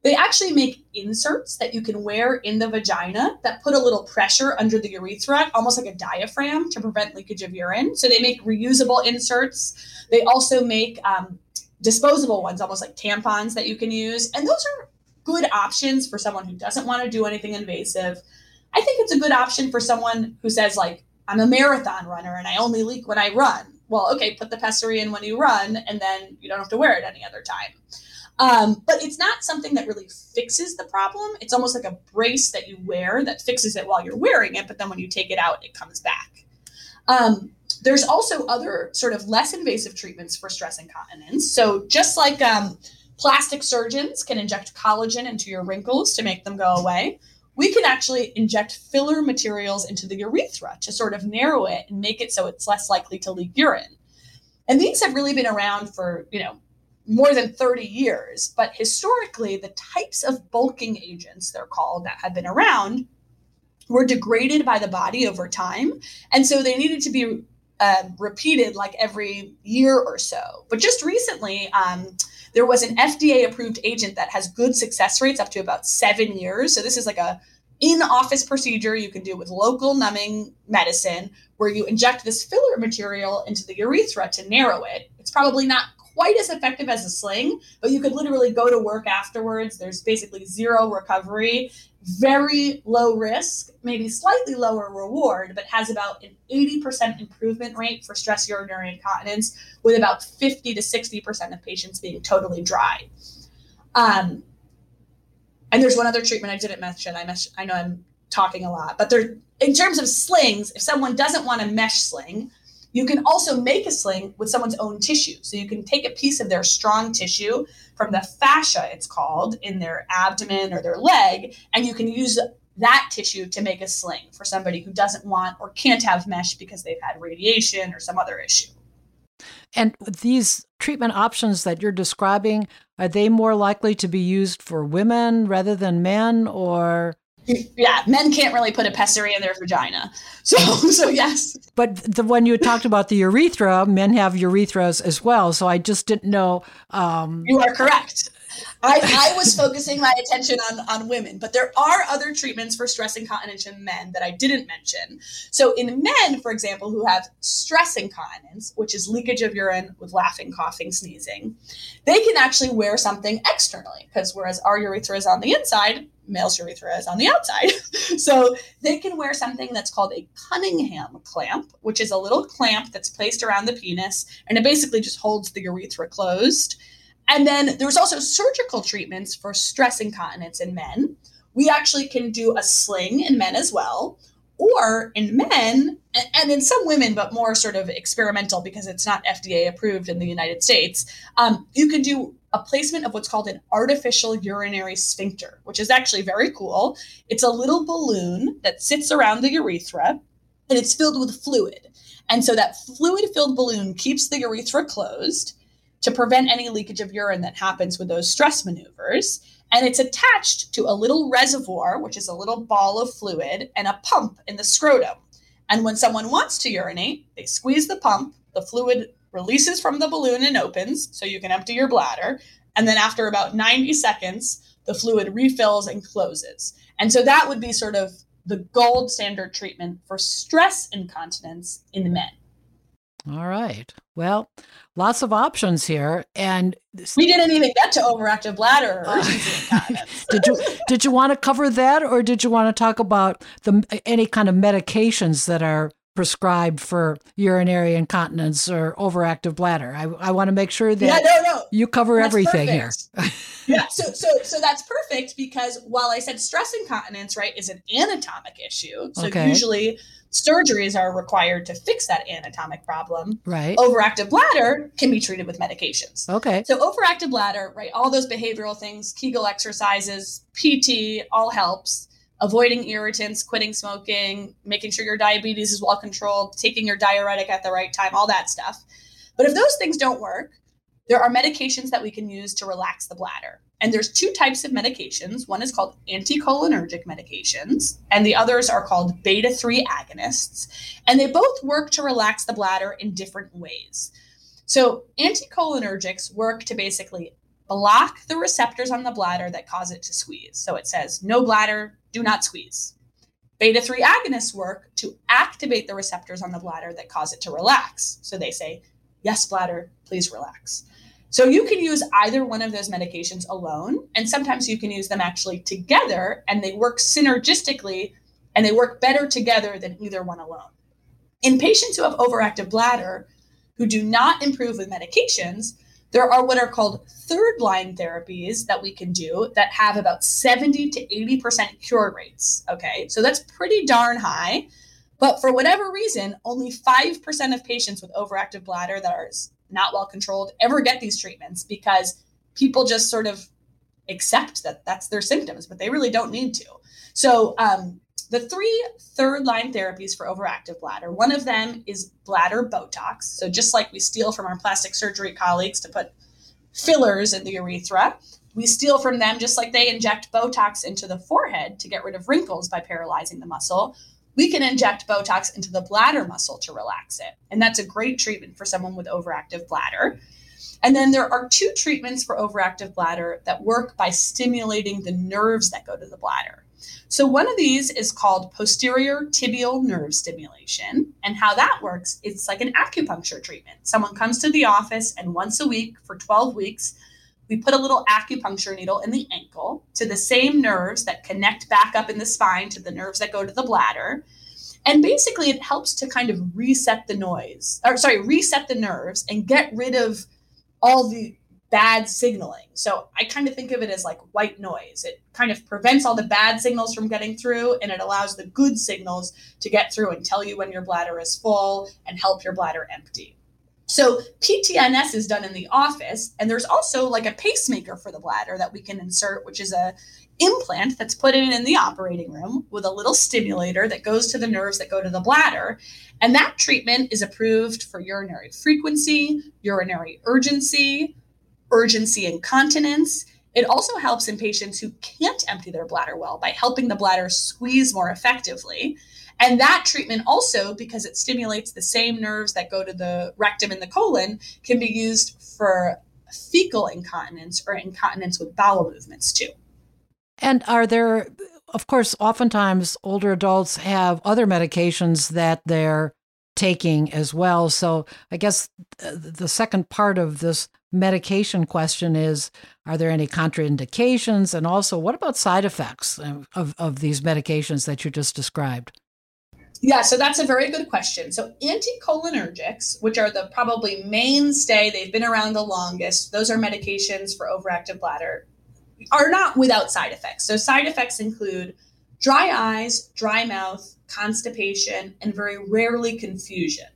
they actually make inserts that you can wear in the vagina that put a little pressure under the urethra, almost like a diaphragm to prevent leakage of urine. So they make reusable inserts. They also make, um, disposable ones, almost like tampons that you can use. And those are good options for someone who doesn't want to do anything invasive. I think it's a good option for someone who says, like, I'm a marathon runner and I only leak when I run. Well, okay, put the pessary in when you run and then you don't have to wear it any other time. Um, but it's not something that really fixes the problem. It's almost like a brace that you wear that fixes it while you're wearing it. But then when you take it out, it comes back. Um, There's also other sort of less invasive treatments for stress incontinence. So just like um, plastic surgeons can inject collagen into your wrinkles to make them go away, we can actually inject filler materials into the urethra to sort of narrow it and make it so it's less likely to leak urine. And these have really been around for, you know, more than thirty years. But historically, the types of bulking agents, they're called, that have been around were degraded by the body over time. And so they needed to be Um, repeated like every year or so. But just recently, um, there was an F D A-approved agent that has good success rates up to about seven years. So this is like a in-office procedure you can do with local numbing medicine where you inject this filler material into the urethra to narrow it. It's probably not quite as effective as a sling, but you could literally go to work afterwards. There's basically zero recovery, very low risk, maybe slightly lower reward, but has about an eighty percent improvement rate for stress urinary incontinence with about fifty to sixty percent of patients being totally dry. Um, and there's one other treatment I didn't mention. I, mesh, I know I'm talking a lot, but there, in terms of slings, if someone doesn't want a mesh sling, you can also make a sling with someone's own tissue. So you can take a piece of their strong tissue from the fascia, it's called, in their abdomen or their leg, and you can use that tissue to make a sling for somebody who doesn't want or can't have mesh because they've had radiation or some other issue. And these treatment options that you're describing, are they more likely to be used for women rather than men, or... Yeah, men can't really put a pessary in their vagina. So, so yes. But the, when you talked about the urethra, men have urethras as well. So I just didn't know. Um... You are correct. I, I was focusing my attention on, on women, but there are other treatments for stress incontinence in men that I didn't mention. So in men, for example, who have stress incontinence, which is leakage of urine with laughing, coughing, sneezing, they can actually wear something externally because whereas our urethra is on the inside, male's urethra is on the outside. So they can wear something that's called a Cunningham clamp, which is a little clamp that's placed around the penis, and it basically just holds the urethra closed. And then there's also surgical treatments for stress incontinence in men. We actually can do a sling in men as well, or in men, and in some women, but more sort of experimental because it's not F D A approved in the United States, um, you can do a placement of what's called an artificial urinary sphincter, which is actually very cool. It's a little balloon that sits around the urethra, and it's filled with fluid. And so that fluid-filled balloon keeps the urethra closed to prevent any leakage of urine that happens with those stress maneuvers. And it's attached to a little reservoir, which is a little ball of fluid, and a pump in the scrotum. And when someone wants to urinate, they squeeze the pump, the fluid releases from the balloon and opens, so you can empty your bladder. And then after about ninety seconds, the fluid refills and closes. And so that would be sort of the gold standard treatment for stress incontinence in the men. All right. Well, lots of options here. And this- we didn't even get to overactive bladder or urgency incontinence. did you did you want to cover that, or did you want to talk about the any kind of medications that are prescribed for urinary incontinence or overactive bladder? I, I want to make sure that yeah, no, no. you cover that's everything perfect. Here. yeah, so so so that's perfect, because while I said stress incontinence, right, is an anatomic issue, so okay. usually surgeries are required to fix that anatomic problem. Right. Overactive bladder can be treated with medications. Okay. So overactive bladder, right, all those behavioral things, Kegel exercises, P T, all helps. Avoiding irritants, quitting smoking, making sure your diabetes is well controlled, taking your diuretic at the right time, all that stuff. But if those things don't work, there are medications that we can use to relax the bladder. And there's two types of medications. One is called anticholinergic medications, and the others are called beta three agonists. And they both work to relax the bladder in different ways. So anticholinergics work to basically block the receptors on the bladder that cause it to squeeze. So it says, no bladder, do not squeeze. Beta three agonists work to activate the receptors on the bladder that cause it to relax. So they say, yes, bladder, please relax. So you can use either one of those medications alone, and sometimes you can use them actually together, and they work synergistically, and they work better together than either one alone. In patients who have overactive bladder, who do not improve with medications, there are what are called third-line therapies that we can do that have about seventy to eighty percent cure rates, okay? So that's pretty darn high, but for whatever reason, only five percent of patients with overactive bladder that are not well controlled ever get these treatments, because people just sort of accept that that's their symptoms, but they really don't need to. So um, the three third-line therapies for overactive bladder, one of them is bladder Botox. So just like we steal from our plastic surgery colleagues to put fillers in the urethra, we steal from them just like they inject Botox into the forehead to get rid of wrinkles by paralyzing the muscle. We can inject Botox into the bladder muscle to relax it. And that's a great treatment for someone with overactive bladder. And then there are two treatments for overactive bladder that work by stimulating the nerves that go to the bladder. So one of these is called posterior tibial nerve stimulation. And how that works, it's like an acupuncture treatment. Someone comes to the office, and once a week for twelve weeks, we put a little acupuncture needle in the ankle to the same nerves that connect back up in the spine to the nerves that go to the bladder. And basically it helps to kind of reset the noise, or sorry, reset the nerves and get rid of all the bad signaling. So I kind of think of it as like white noise. It kind of prevents all the bad signals from getting through, and it allows the good signals to get through and tell you when your bladder is full and help your bladder empty. So P T N S is done in the office, and there's also like a pacemaker for the bladder that we can insert, which is a implant that's put in in the operating room with a little stimulator that goes to the nerves that go to the bladder. And that treatment is approved for urinary frequency, urinary urgency, urgency incontinence. It also helps in patients who can't empty their bladder well by helping the bladder squeeze more effectively. And that treatment also, because it stimulates the same nerves that go to the rectum and the colon, can be used for fecal incontinence or incontinence with bowel movements too. And are there, of course, oftentimes older adults have other medications that they're taking as well. So I guess the second part of this medication question is, are there any contraindications? And also, what about side effects of, of these medications that you just described? Yeah, so that's a very good question. So anticholinergics, which are the probably mainstay, they've been around the longest, those are medications for overactive bladder, are not without side effects. So side effects include dry eyes, dry mouth, constipation, and very rarely confusion.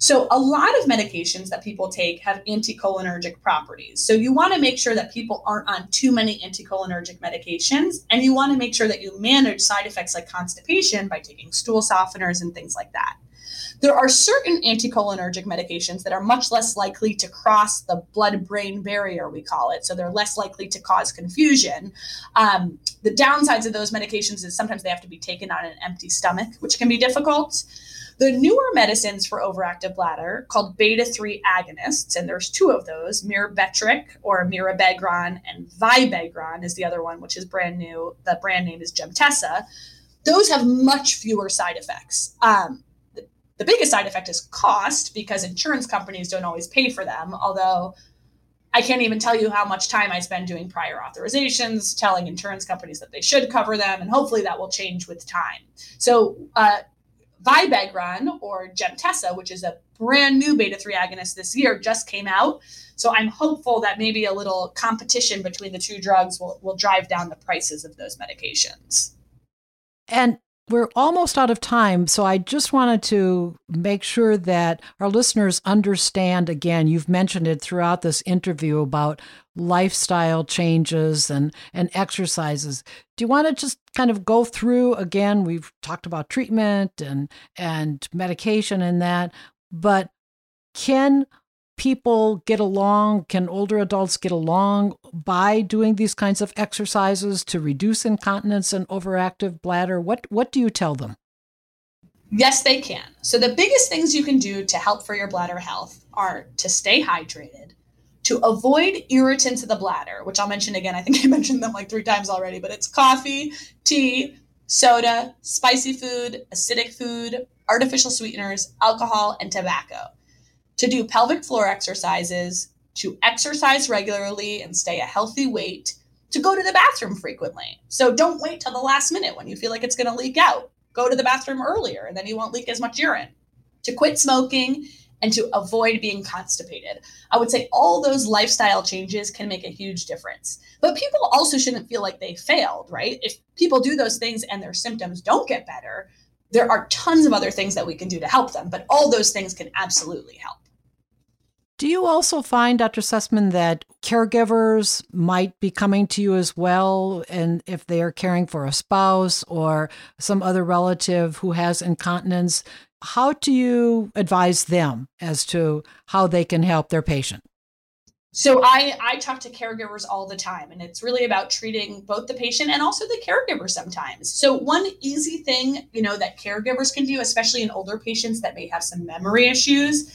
So a lot of medications that people take have anticholinergic properties. So you want to make sure that people aren't on too many anticholinergic medications, and you want to make sure that you manage side effects like constipation by taking stool softeners and things like that. There are certain anticholinergic medications that are much less likely to cross the blood-brain barrier, we call it. So they're less likely to cause confusion. Um, the downsides of those medications is sometimes they have to be taken on an empty stomach, which can be difficult. The newer medicines for overactive bladder called beta three agonists, and there's two of those, Mirabetric or Mirabegron and Vibegron is the other one, which is brand new. The brand name is Gemtessa. Those have much fewer side effects. Um, the, the biggest side effect is cost, because insurance companies don't always pay for them, although I can't even tell you how much time I spend doing prior authorizations, telling insurance companies that they should cover them, and hopefully that will change with time. So uh, Vibegron or Gemtessa, which is a brand new beta three agonist this year, just came out. So I'm hopeful that maybe a little competition between the two drugs will, will drive down the prices of those medications. And we're almost out of time, so I just wanted to make sure that our listeners understand, again, you've mentioned it throughout this interview about lifestyle changes and, and exercises. Do you want to just kind of go through, again, we've talked about treatment and, and medication and that, but can people get along, can older adults get along by doing these kinds of exercises to reduce incontinence and overactive bladder? What what do you tell them? Yes, they can. So the biggest things you can do to help for your bladder health are to stay hydrated, to avoid irritants of the bladder, which I'll mention again. I think I mentioned them like three times already, but it's coffee, tea, soda, spicy food, acidic food, artificial sweeteners, alcohol, and tobacco. To do pelvic floor exercises, to exercise regularly and stay a healthy weight, to go to the bathroom frequently. So don't wait till the last minute when you feel like it's going to leak out. Go to the bathroom earlier, and then you won't leak as much urine. To quit smoking and to avoid being constipated. I would say all those lifestyle changes can make a huge difference. But people also shouldn't feel like they failed, right? If people do those things and their symptoms don't get better, there are tons of other things that we can do to help them, but all those things can absolutely help. Do you also find, Doctor Sussman, that caregivers might be coming to you as well, and if they are caring for a spouse or some other relative who has incontinence, how do you advise them as to how they can help their patient? So I, I talk to caregivers all the time, and it's really about treating both the patient and also the caregiver sometimes. So one easy thing, you know, that caregivers can do, especially in older patients that may have some memory issues,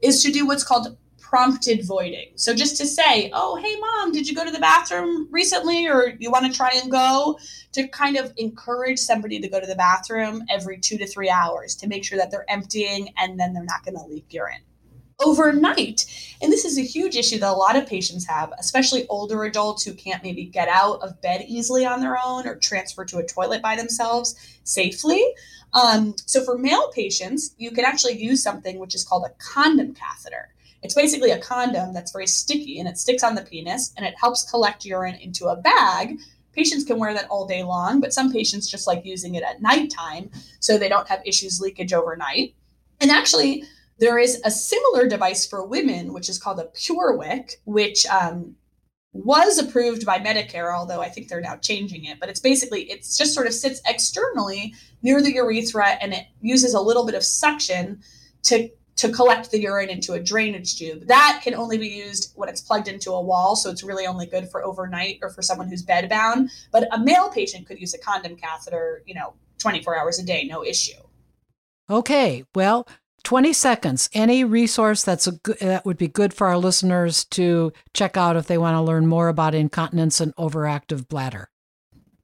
is to do what's called prompted voiding. So just to say, oh, hey, mom, did you go to the bathroom recently? Or you want to try and go? To kind of encourage somebody to go to the bathroom every two to three hours to make sure that they're emptying and then they're not going to leak urine. Overnight, and this is a huge issue that a lot of patients have, especially older adults who can't maybe get out of bed easily on their own or transfer to a toilet by themselves safely. Um, so for male patients, you can actually use something which is called a condom catheter. It's basically a condom that's very sticky, and it sticks on the penis, and it helps collect urine into a bag. Patients can wear that all day long, but some patients just like using it at nighttime so they don't have issues leakage overnight. And actually, there is a similar device for women, which is called a PureWick, which um, was approved by Medicare, although I think they're now changing it. But it's basically, it just sort of sits externally near the urethra, and it uses a little bit of suction to, to collect the urine into a drainage tube. That can only be used when it's plugged into a wall, so it's really only good for overnight or for someone who's bedbound. But a male patient could use a condom catheter, you know, twenty-four hours a day, no issue. Okay, well, twenty seconds, any resource that's a good, that would be good for our listeners to check out if they want to learn more about incontinence and overactive bladder.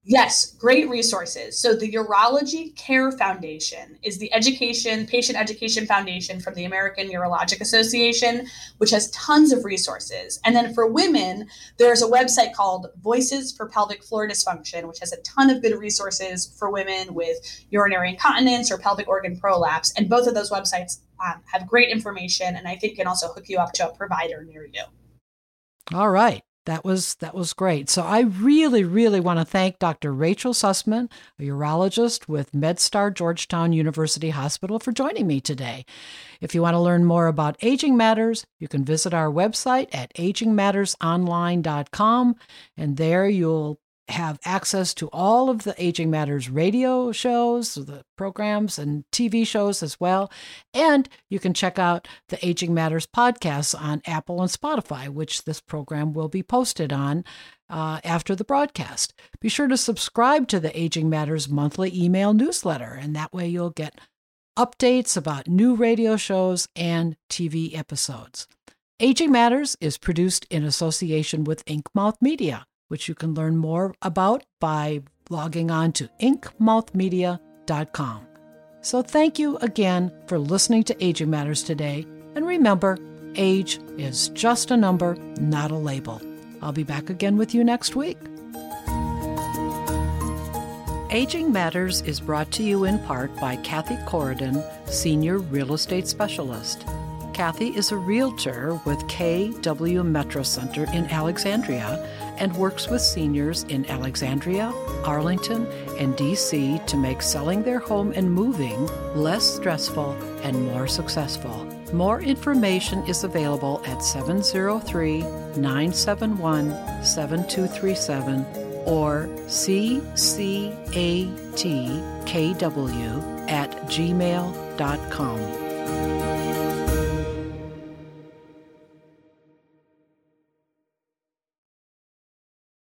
Yes, great resources. So the Urology Care Foundation is the education, patient education foundation from the American Urologic Association, which has tons of resources. And then for women, there's a website called Voices for Pelvic Floor Dysfunction, which has a ton of good resources for women with urinary incontinence or pelvic organ prolapse. And both of those websites um, have great information, and I think can also hook you up to a provider near you. All right. That was that was great. So I really, really want to thank Doctor Rachael Sussman, a urologist with MedStar Georgetown University Hospital, for joining me today. If you want to learn more about Aging Matters, you can visit our website at aging matters online dot com, and there you'll have access to all of the Aging Matters radio shows, the programs and T V shows as well. And you can check out the Aging Matters podcasts on Apple and Spotify, which this program will be posted on uh, after the broadcast. Be sure to subscribe to the Aging Matters monthly email newsletter, and that way you'll get updates about new radio shows, and T V episodes. Aging Matters is produced in association with Ink Mouth Media, which you can learn more about by logging on to ink mouth media dot com. So thank you again for listening to Aging Matters today. And remember, age is just a number, not a label. I'll be back again with you next week. Aging Matters is brought to you in part by Kathy Corridon, Senior Real Estate Specialist. Kathy is a realtor with K W Metro Center in Alexandria and works with seniors in Alexandria, Arlington, and D C to make selling their home and moving less stressful and more successful. More information is available at seven zero three, nine seven one, seven two three seven or c c a t k w at gmail dot com.